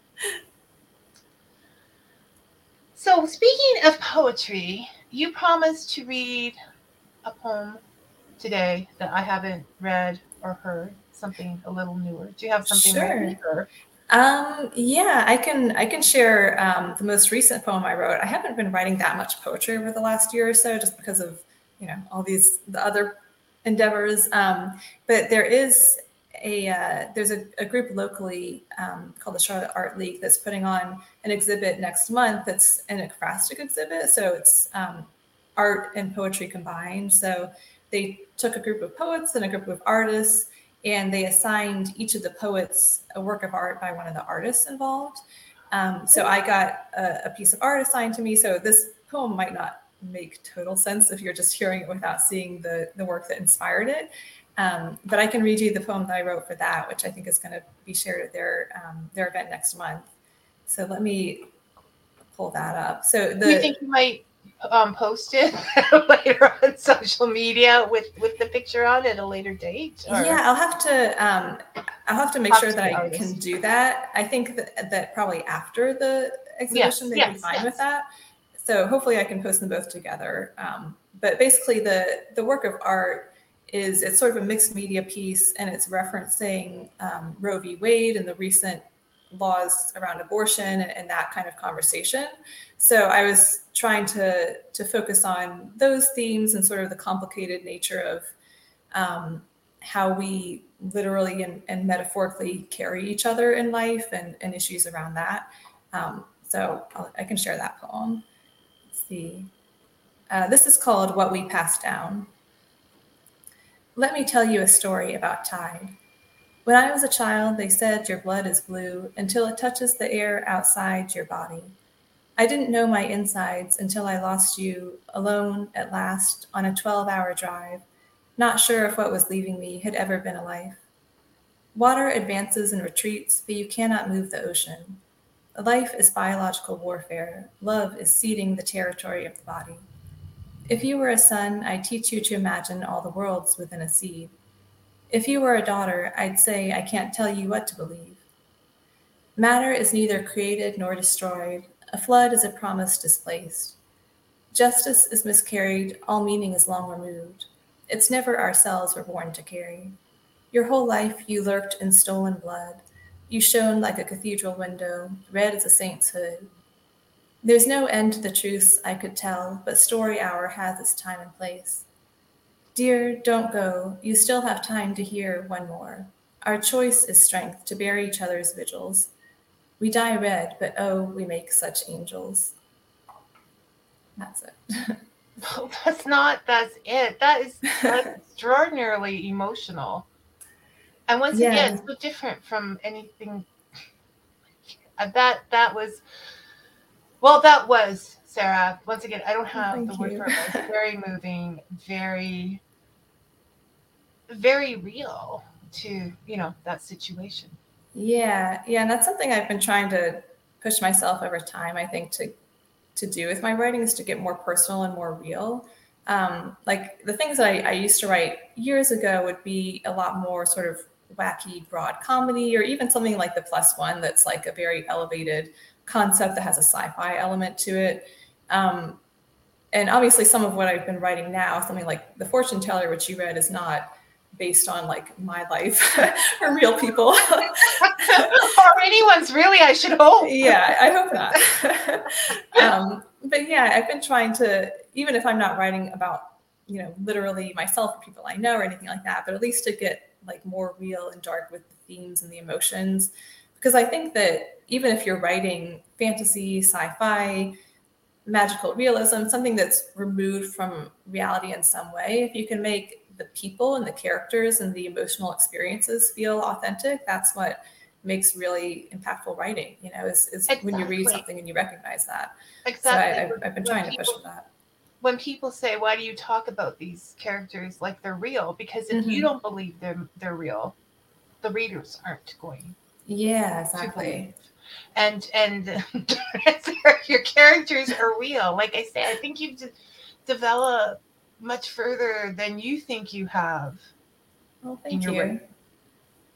So speaking of poetry, you promised to read a poem today that I haven't read or heard, something a little newer. Do you have something newer? Yeah, I can share the most recent poem I wrote. I haven't been writing that much poetry over the last year or so, just because of all the other endeavors. But there is there's a group locally called the Charlotte Art League that's putting on an exhibit next month. That's an ekphrastic exhibit, so it's art and poetry combined. So they took a group of poets and a group of artists. and they assigned each of the poets a work of art by one of the artists involved. So I got a piece of art assigned to me. So this poem might not make total sense if you're just hearing it without seeing the work that inspired it. But I can read you the poem that I wrote for that, which I think is going to be shared at their event next month. So let me pull that up. So do you think you might post it later on social media with the picture on at a later date? Or? Yeah, I'll have to make sure that I can do that. I think that probably after the exhibition they'd be fine with that. So hopefully I can post them both together. But basically the work of art is, it's sort of a mixed media piece, and it's referencing Roe v. Wade and the recent laws around abortion and that kind of conversation. So I was trying to focus on those themes and sort of the complicated nature of how we literally and metaphorically carry each other in life and issues around that. So I can share that poem. Let's see. This is called What We Pass Down. Let me tell you a story about tide. When I was a child, they said your blood is blue until it touches the air outside your body. I didn't know my insides until I lost you alone at last on a 12-hour drive, not sure if what was leaving me had ever been a life. Water advances and retreats, but you cannot move the ocean. Life is biological warfare. Love is ceding the territory of the body. If you were a son, I'd teach you to imagine all the worlds within a seed. If you were a daughter, I'd say, I can't tell you what to believe. Matter is neither created nor destroyed. A flood is a promise displaced. Justice is miscarried. All meaning is long removed. It's never ourselves we're born to carry. Your whole life you lurked in stolen blood. You shone like a cathedral window, red as a saint's hood. There's no end to the truths I could tell, but story hour has its time and place. Dear, don't go. You still have time to hear one more. Our choice is strength to bear each other's vigils. We die red, but oh, we make such angels. That's it. No, that's it. That is extraordinarily emotional. And once again, so different from anything. That was, Sarah. Once again, I don't have the word for it. It's very moving, very, very real to, that situation. Yeah. And that's something I've been trying to push myself over time, I think, to do with my writing is to get more personal and more real. Like the things that I used to write years ago would be a lot more sort of wacky, broad comedy, or even something like The Plus One that's like a very elevated concept that has a sci-fi element to it. And obviously some of what I've been writing now, something like The Fortune Teller, which you read, is not based on like my life or real people. Or anyone's really, I should hope. Yeah, I hope not. But yeah, I've been trying to, even if I'm not writing about, literally myself or people I know or anything like that, but at least to get like more real and dark with the themes and the emotions. Because I think that even if you're writing fantasy, sci-fi, magical realism, something that's removed from reality in some way, if you can make the people and the characters and the emotional experiences feel authentic, that's what makes really impactful writing, is exactly. When you read something and you recognize that. Exactly. So I've been trying to push for that. When people say, why do you talk about these characters like they're real? Because if you don't believe they're real, the readers aren't going. Yeah, exactly. And your characters are real. Like I say, I think you've developed much further than you think you have. Well, thank you.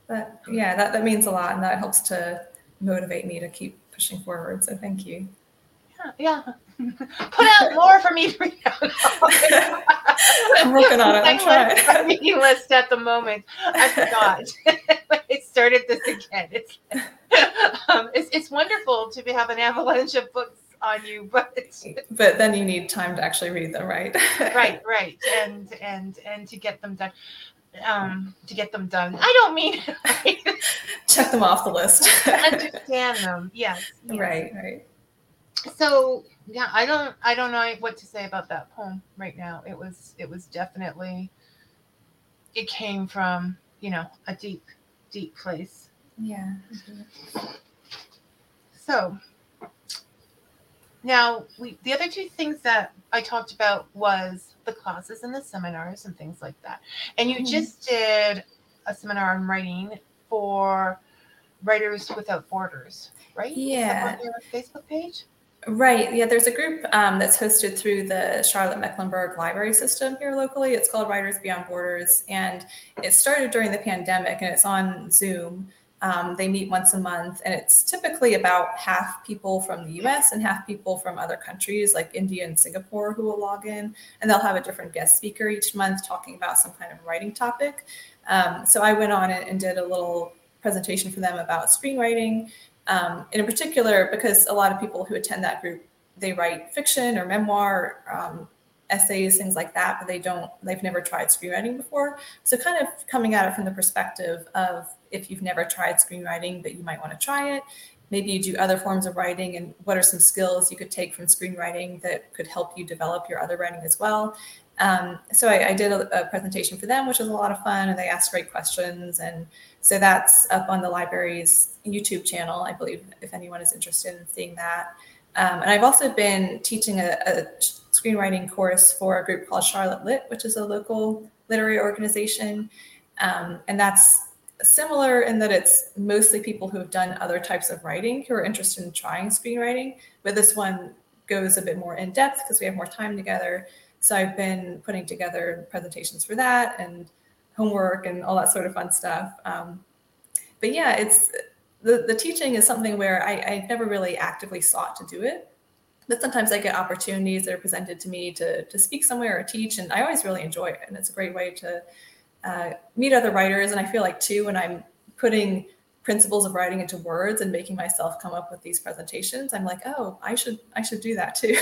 That means a lot, and that helps to motivate me to keep pushing forward. So thank you. Yeah. Put out more for me to read out. I'm working on it. I'm reading list at the moment. I forgot. It started this again. It's wonderful to have an avalanche of books on you, but then you need time to actually read them, right? right, and to get them done. I don't mean check them off the list. Understand them, yes. Right. So yeah, I don't know what to say about that poem right now. It came from you know, a deep, deep place. Yeah. Mm-hmm. So now the other two things that I talked about was the classes and the seminars and things like that. And you mm-hmm. just did a seminar on writing for Writers Without Borders, right? Yeah. Is that on your Facebook page? Right. Yeah, there's a group that's hosted through the Charlotte Mecklenburg Library System here locally. It's called Writers Beyond Borders, and it started during the pandemic, and it's on Zoom. They meet once a month, and it's typically about half people from the U.S. and half people from other countries like India and Singapore who will log in, and they'll have a different guest speaker each month talking about some kind of writing topic. So I went on and did a little presentation for them about screenwriting. And in particular, because a lot of people who attend that group, they write fiction or memoir, essays, things like that, but they've never tried screenwriting before. So kind of coming at it from the perspective of if you've never tried screenwriting, but you might want to try it. Maybe you do other forms of writing, and what are some skills you could take from screenwriting that could help you develop your other writing as well. So I did a presentation for them, which was a lot of fun, and they asked great questions. And so that's up on the library's YouTube channel, I believe, if anyone is interested in seeing that. And I've also been teaching a screenwriting course for a group called Charlotte Lit, which is a local literary organization. And that's similar in that it's mostly people who have done other types of writing who are interested in trying screenwriting. But this one goes a bit more in depth because we have more time together. So I've been putting together presentations for that and homework and all that sort of fun stuff. But yeah, it's the teaching is something where I never really actively sought to do it. But sometimes I get opportunities that are presented to me to speak somewhere or teach, and I always really enjoy it. And it's a great way to meet other writers. And I feel like, too, when I'm putting principles of writing into words and making myself come up with these presentations, I'm like, oh, I should do that too.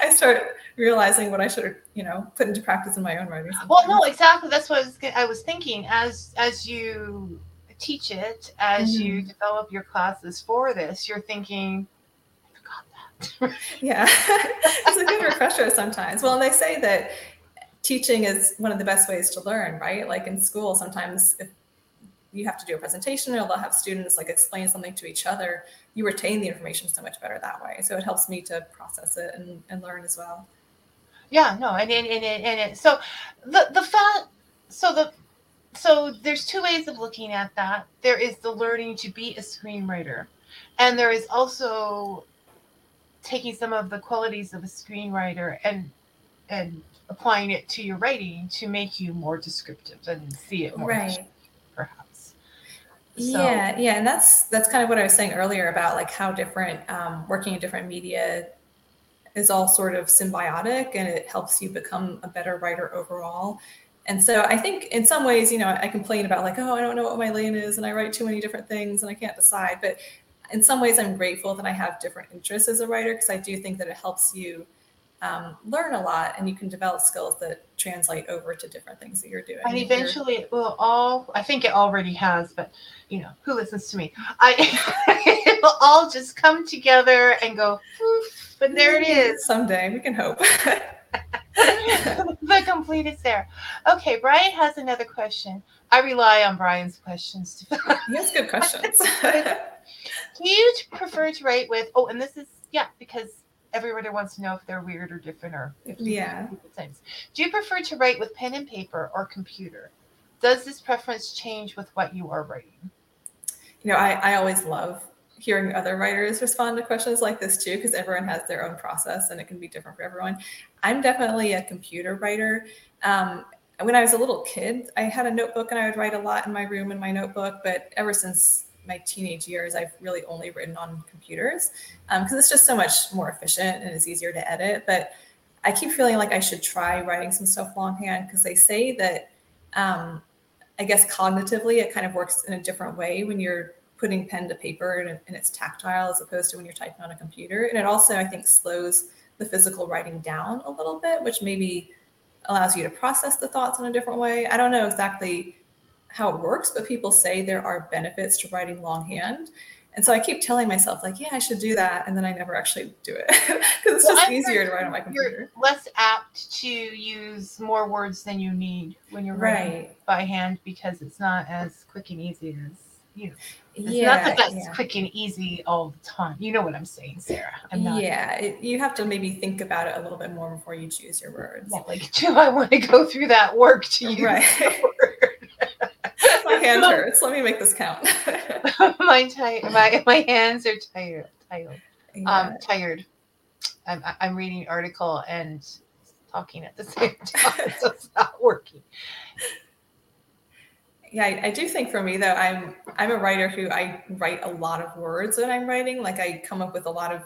I start realizing what I should, put into practice in my own writing. Sometimes. Well, no, exactly. That's what I was thinking as you teach it, as mm-hmm. you develop your classes for this, you're thinking, I forgot that. Yeah. It's a good refresher sometimes. Well, and they say that teaching is one of the best ways to learn, right? Like in school, sometimes if you have to do a presentation, or they'll have students like explain something to each other. You retain the information so much better that way. So it helps me to process it and learn as well. Yeah, no, and so so there's two ways of looking at that. There is the learning to be a screenwriter, and there is also taking some of the qualities of a screenwriter and applying it to your writing to make you more descriptive and see it more. Right. So. Yeah. And that's kind of what I was saying earlier about like how different working in different media is all sort of symbiotic, and it helps you become a better writer overall. And so I think in some ways, I complain about like, oh, I don't know what my lane is and I write too many different things and I can't decide. But in some ways, I'm grateful that I have different interests as a writer, because I do think that it helps you learn a lot, and you can develop skills that translate over to different things that you're doing. And eventually it will all, I think it already has, but who listens to me? It will all just come together and go, oof, but there it is. Someday, we can hope. The complete is there. Okay, Brian has another question. I rely on Brian's questions. He has good questions. Do you prefer to write with, because every writer wants to know if they're weird or different or if things. Do you prefer to write with pen and paper or computer? Does this preference change with what you are writing? I always love hearing other writers respond to questions like this too, because everyone has their own process and it can be different for everyone. I'm definitely a computer writer. When I was a little kid, I had a notebook and I would write a lot in my room in my notebook, but ever since my teenage years, I've really only written on computers because it's just so much more efficient and it's easier to edit. But I keep feeling like I should try writing some stuff longhand, because they say that, I guess cognitively, it kind of works in a different way when you're putting pen to paper and it's tactile as opposed to when you're typing on a computer. And it also, I think, slows the physical writing down a little bit, which maybe allows you to process the thoughts in a different way. I don't know exactly how it works, but people say there are benefits to writing longhand. And so I keep telling myself, like, yeah, I should do that. And then I never actually do it because it's just easier to write on my computer. You're less apt to use more words than you need when you're writing by hand because it's not as quick and easy as, you know. It's not that that's quick and easy all the time. You know what I'm saying, Sarah. You have to maybe think about it a little bit more before you choose your words. Yeah, like, do I want to go through that work to use the word? My hand hurts. Let me make this count. My hands are tired. Tired. I'm reading an article and talking at the same time, so it's not working. Yeah, I do think for me though, I'm a writer who I write a lot of words when I'm writing. Like I come up with a lot of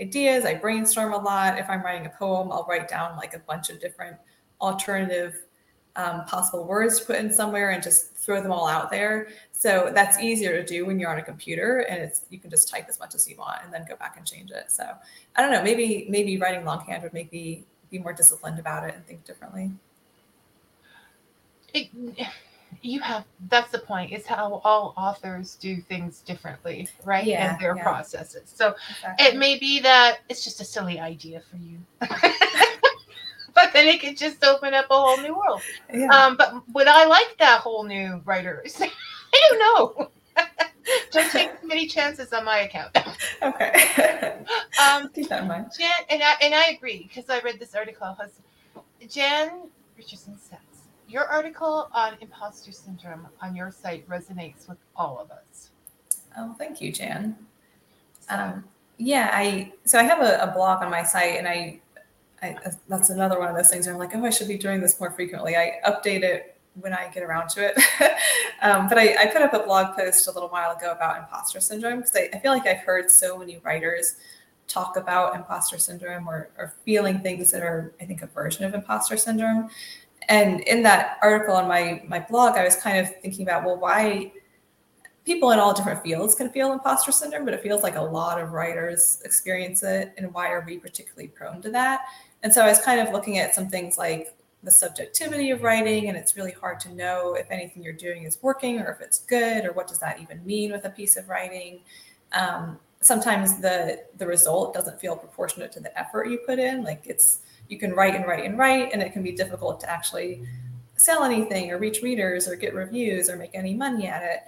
ideas. I brainstorm a lot. If I'm writing a poem, I'll write down like a bunch of different alternative possible words to put in somewhere and just throw them all out there. So that's easier to do when you're on a computer and you can just type as much as you want and then go back and change it. So I don't know, maybe writing longhand would make me be more disciplined about it and think differently. That's the point. It's how all authors do things differently, right? Yeah, and their processes. So It may be that it's just a silly idea for you, but then it could just open up a whole new world. Yeah. But would I like that whole new writer? I don't know. Don't take too many chances on my account. Okay. Keep that in mind. Jan, and I agree because I read this article. Jan Richardson said, your article on imposter syndrome on your site resonates with all of us. Oh, thank you, Jan. I have a blog on my site, and I that's another one of those things where I'm like, oh, I should be doing this more frequently. I update it when I get around to it. But I put up a blog post a little while ago about imposter syndrome because I feel like I've heard so many writers talk about imposter syndrome or feeling things that are, I think, a version of imposter syndrome. And in that article on my blog, I was kind of thinking about, well, why people in all different fields can feel imposter syndrome, but it feels like a lot of writers experience it. And why are we particularly prone to that? And so I was kind of looking at some things like the subjectivity of writing, and it's really hard to know if anything you're doing is working or if it's good, or what does that even mean with a piece of writing? Sometimes the result doesn't feel proportionate to the effort you put in. Like you can write and write and write, and it can be difficult to actually sell anything or reach readers or get reviews or make any money at it.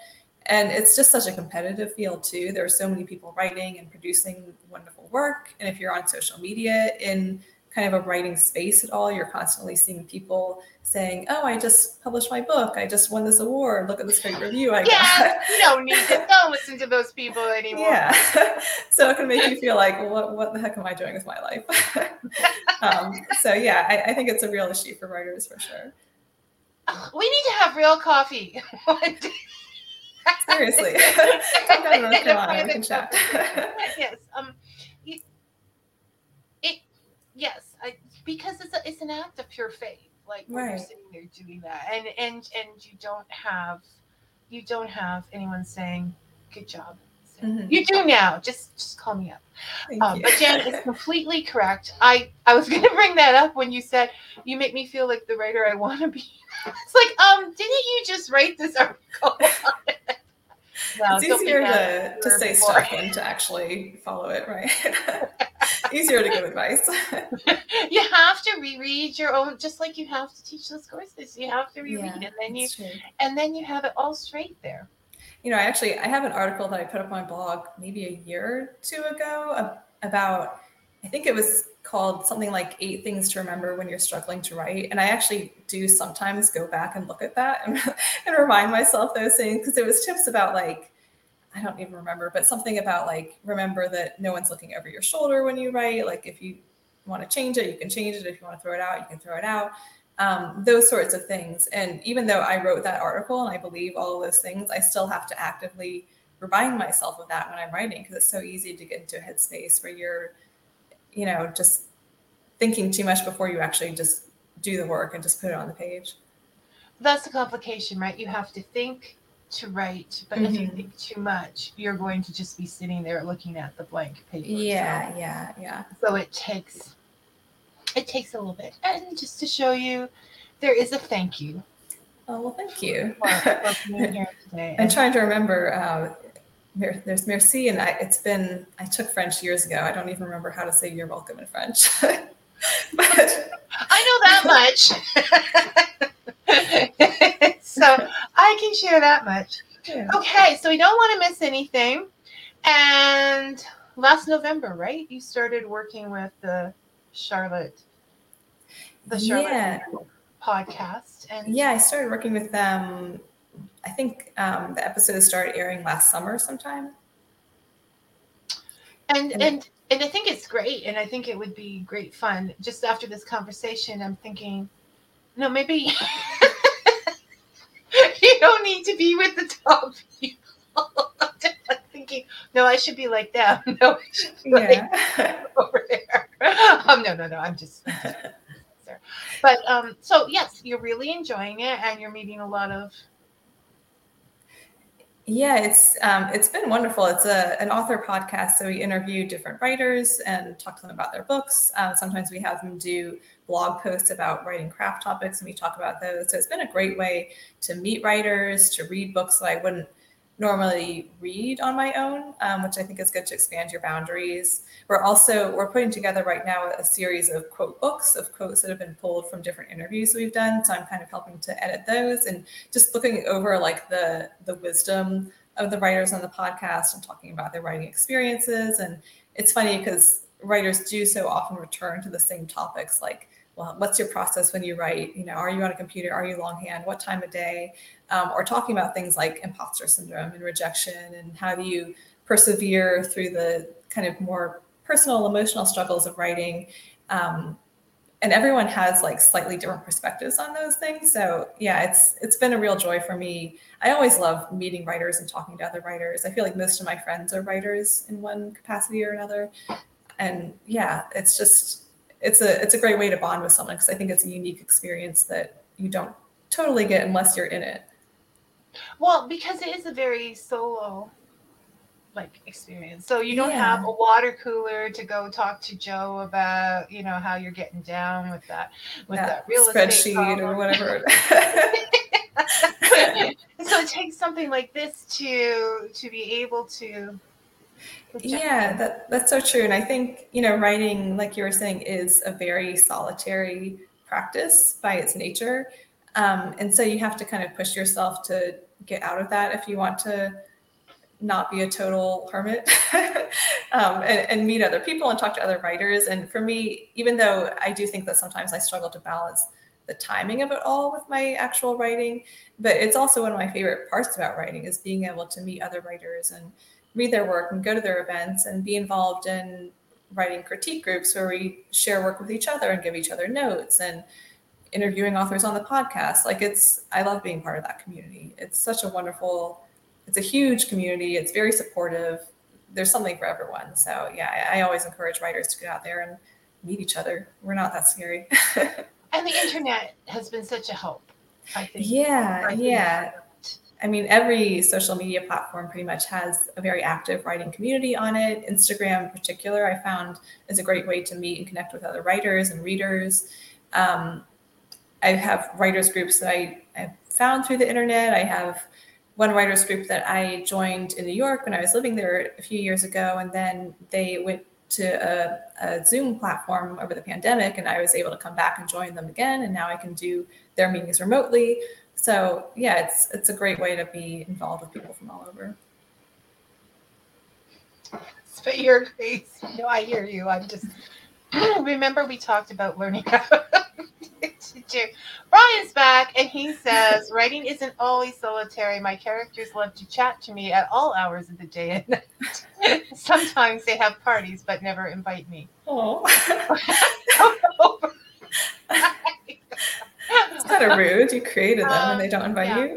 And it's just such a competitive field too. There are so many people writing and producing wonderful work. And if you're on social media in kind of a writing space at all, you're constantly seeing people saying, oh, I just published my book. I just won this award. Look at this great review I got. You don't need to. Don't listen to those people anymore. Yeah. So it can make you feel like, well, what the heck am I doing with my life? I think it's a real issue for writers for sure. We need to have real coffee. Seriously. Come down to North Carolina. We can chat. Yes. Yes, because it's an act of pure faith. Like when you're sitting there doing that, and you don't have anyone saying, "Good job." So, you do now. Just call me up. But Jan is completely correct. I was going to bring that up when you said you make me feel like the writer I want to be. It's like, didn't you just write this article? No, it's easier to say stuff than to actually follow it, right? Easier to give advice. You have to reread your own, just like you have to teach those courses. You have to reread, and then you have it all straight there. You know, I have an article that I put up on my blog maybe a year or two ago about, I think it was called something like 8 things to remember when you're struggling to write. And I actually do sometimes go back and look at that and remind myself those things, because there was tips about, like, I don't even remember, but something about, like, remember that no one's looking over your shoulder when you write. Like, if you want to change it, you can change it. If you want to throw it out, you can throw it out. Those sorts of things. And even though I wrote that article and I believe all of those things, I still have to actively remind myself of that when I'm writing, because it's so easy to get into a headspace where you're, you know, just thinking too much before you actually just do the work and just put it on the page. That's the complication, right? You have to think to write, but if you think too much, you're going to just be sitting there looking at the blank paper. Yeah. So it takes a little bit. And just to show you, there is a thank you. Oh, well, thank you. Well, here today. I'm trying to remember There's merci, and I took French years ago. I don't even remember how to say "you're welcome" in French. But I know that much, so I can share that much. Yeah. Okay, so we don't want to miss anything. And last November, right? You started working with the Charlotte podcast, and I started working with them. I think the episodes started airing last summer sometime. And I think it's great. And I think it would be great fun. Just after this conversation, I'm thinking, no, maybe you don't need to be with the top people. I'm thinking, no, I should be like them. No, I should be like them over there. No, I'm just... But so, yes, you're really enjoying it, and you're meeting a lot of... Yeah, it's been wonderful. It's an author podcast, so we interview different writers and talk to them about their books. Sometimes we have them do blog posts about writing craft topics, and we talk about those. So it's been a great way to meet writers, to read books that I wouldn't normally read on my own, which I think is good to expand your boundaries. We're putting together right now a series of quote books, of quotes that have been pulled from different interviews we've done. So I'm kind of helping to edit those and just looking over like the wisdom of the writers on the podcast and talking about their writing experiences. And it's funny because writers do so often return to the same topics, like, well, what's your process when you write? You know, are you on a computer? Are you longhand? What time of day? Or talking about things like imposter syndrome and rejection, and how do you persevere through the kind of more personal, emotional struggles of writing. And everyone has like slightly different perspectives on those things. So yeah, it's been a real joy for me. I always love meeting writers and talking to other writers. I feel like most of my friends are writers in one capacity or another. And yeah, it's just... It's a great way to bond with someone, because I think it's a unique experience that you don't totally get unless you're in it. Well, because it is a very solo experience. So you don't have a water cooler to go talk to Joe about, you know, how you're getting down with that real estate spreadsheet or whatever. So it takes something like this to be able to... Yeah, that's so true. And I think, you know, writing, like you were saying, is a very solitary practice by its nature. And so you have to kind of push yourself to get out of that if you want to not be a total hermit and meet other people and talk to other writers. And for me, even though I do think that sometimes I struggle to balance the timing of it all with my actual writing, but it's also one of my favorite parts about writing is being able to meet other writers and read their work and go to their events and be involved in writing critique groups where we share work with each other and give each other notes, and interviewing authors on the podcast. I love being part of that community. It's a huge community. It's very supportive. There's something for everyone. So yeah, I always encourage writers to get out there and meet each other. We're not that scary. And the internet has been such a help, I think. Yeah. I mean, every social media platform pretty much has a very active writing community on it. Instagram in particular, I found, is a great way to meet and connect with other writers and readers. I have writers groups that I found through the internet. I have one writers group that I joined in New York when I was living there a few years ago, and then they went to a Zoom platform over the pandemic, and I was able to come back and join them again, and now I can do their meetings remotely. So yeah, it's a great way to be involved with people from all over. But you're crazy. No, I hear you. I'm just remember we talked about learning how to do. Brian's back, and he says writing isn't always solitary. My characters love to chat to me at all hours of the day and night. Sometimes they have parties, but never invite me. Oh. It's kind of rude. You created them and they don't invite you.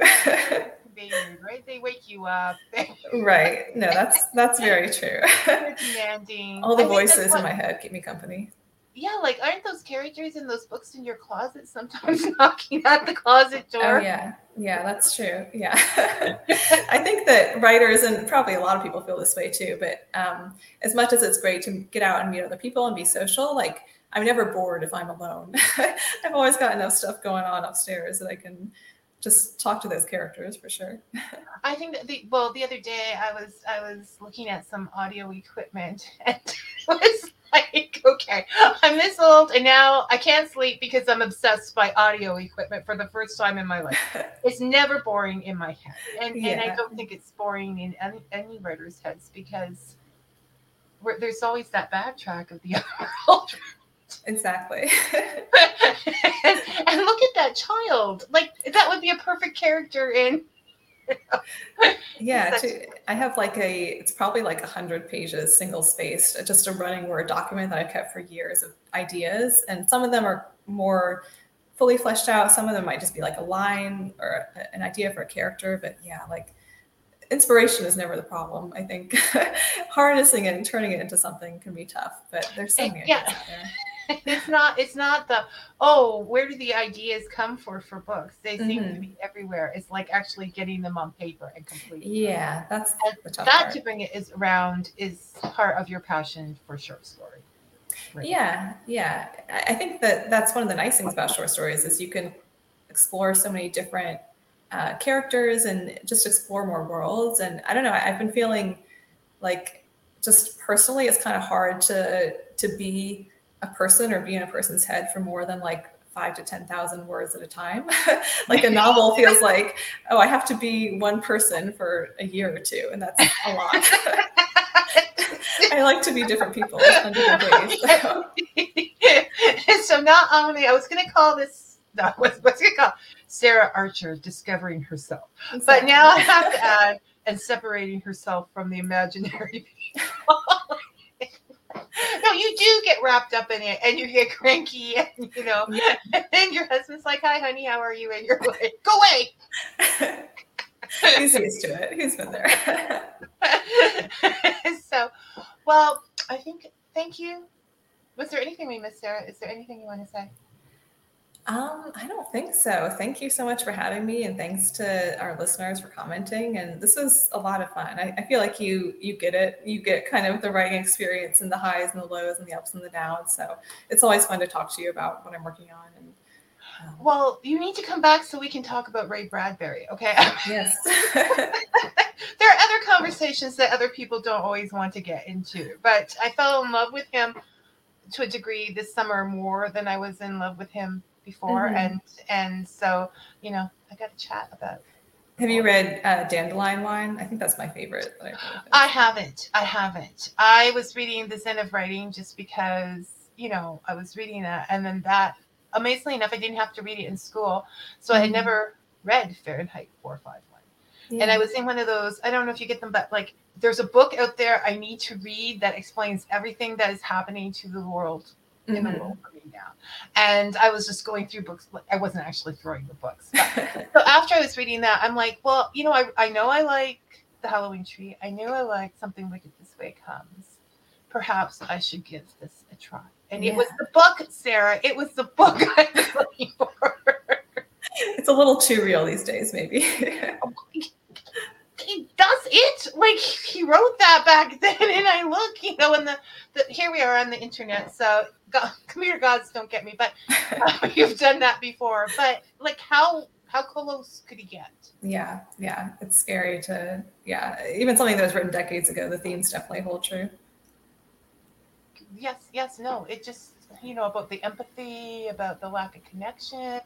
Being, right? They wake you up. Right. No, that's very true. Demanding. All the voices in my head keep me company. Yeah, like aren't those characters in those books in your closet sometimes knocking at the closet door? Oh, yeah, that's true. Yeah. I think that writers, and probably a lot of people feel this way too, but as much as it's great to get out and meet other people and be social, like I'm never bored if I'm alone. I've always got enough stuff going on upstairs that I can just talk to those characters for sure. I think that the other day I was looking at some audio equipment and it was like, okay, I'm this old and now I can't sleep because I'm obsessed by audio equipment for the first time in my life. It's never boring in my head. And I don't think it's boring in any writer's heads because there's always that backtrack of the other world. Exactly. And look at that child. Like, that would be a perfect character in... You know, yeah, I have it's probably like 100 pages, single-spaced, just a running Word document that I've kept for years of ideas. And some of them are more fully fleshed out. Some of them might just be like a line or an idea for a character. But yeah, like... Inspiration is never the problem. I think harnessing it and turning it into something can be tough, but there's so many ideas out there. It's not the, where do the ideas come for books? They seem to be everywhere. It's like actually getting them on paper and completing. Yeah, that's the tough part. To bring it is around is part of your passion for short story. Right? Yeah. I think that's one of the nice things about short stories is you can explore so many different characters and just explore more worlds. And I don't know, I've been feeling like just personally, it's kind of hard to be a person or be in a person's head for more than like 5,000 to 10,000 words at a time. Like a novel feels like, I have to be one person for a year or two. And that's a lot. I like to be different people in different ways. So not only, I was going to call this what's it called? Sarah Archer discovering herself. Exactly. But now I have to add and separating herself from the imaginary people. No, you do get wrapped up in it and you get cranky and, you know, and your husband's like, hi, honey, how are you? And you're like, go away. He's used to it. He's been there. So, thank you. Was there anything we missed, Sarah? Is there anything you want to say? I don't think so. Thank you so much for having me, and thanks to our listeners for commenting. And this was a lot of fun. I feel like you get it. You get kind of the writing experience and the highs and the lows and the ups and the downs. So it's always fun to talk to you about what I'm working on. And well, you need to come back so we can talk about Ray Bradbury. Okay. Yes. There are other conversations that other people don't always want to get into, but I fell in love with him to a degree this summer more than I was in love with him before. And so, you know, I got to chat about. Have you read Dandelion Wine? I think that's my favorite. I haven't. I was reading The Zen of Writing just because, you know, I was reading that. And then that, amazingly enough, I didn't have to read it in school. So I had never read Fahrenheit 451. Yeah. And I was in one of those, I don't know if you get them, but like, there's a book out there I need to read that explains everything that is happening to the world in the world for me now. And I was just going through books. I wasn't actually throwing the books. But, so after I was reading that, I'm like, well, you know, I know I like The Halloween Tree. I knew I liked Something Wicked This Way Comes. Perhaps I should give this a try. And it was the book, Sarah. It was the book I was looking for. It's a little too real these days, maybe. That's it. Like, he wrote that back then, and I look, you know, and the here we are on the internet. So computer gods don't get me, but you've done that before. But like, how close could he get? Yeah, it's scary to even something that was written decades ago. The themes definitely hold true. Yes, no, it just. You know, about the empathy, about the lack of connection.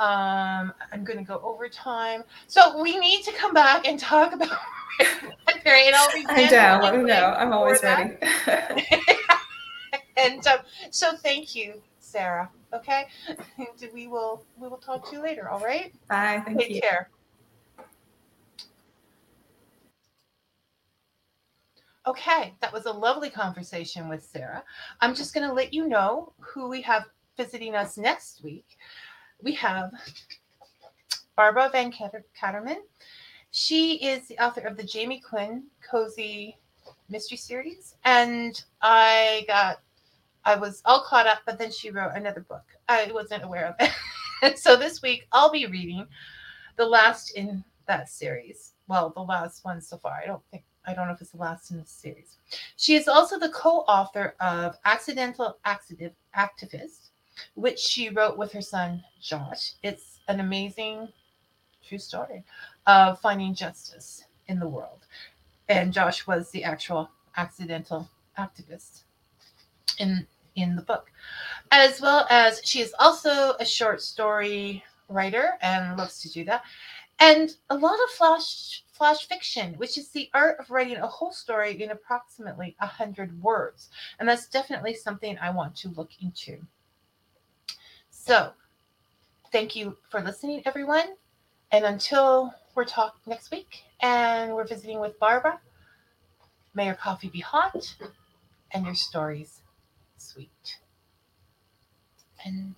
I'm going to go overtime. So we need to come back and talk about it. I'm down. Let me know. I'm always ready. And so thank you, Sarah. Okay. And we will talk to you later. All right. Bye. Thank you. Take care. Okay, that was a lovely conversation with Sarah. I'm just going to let you know who we have visiting us next week. We have Barbara Van Catterman. She is the author of the Jamie Quinn Cozy Mystery Series. And I was all caught up, but then she wrote another book. I wasn't aware of it. And so this week I'll be reading the last in that series. Well, the last one so far. I don't know if it's the last in the series. She is also the co-author of Accidental Activist, which she wrote with her son, Josh. It's an amazing true story, of finding justice in the world. And Josh was the actual accidental activist in the book. As well as she is also a short story writer and loves to do that. And a lot of flash fiction, which is the art of writing a whole story in approximately 100 words. And that's definitely something I want to look into. So thank you for listening, everyone. And until we're talking next week and we're visiting with Barbara, may your coffee be hot and your stories sweet. And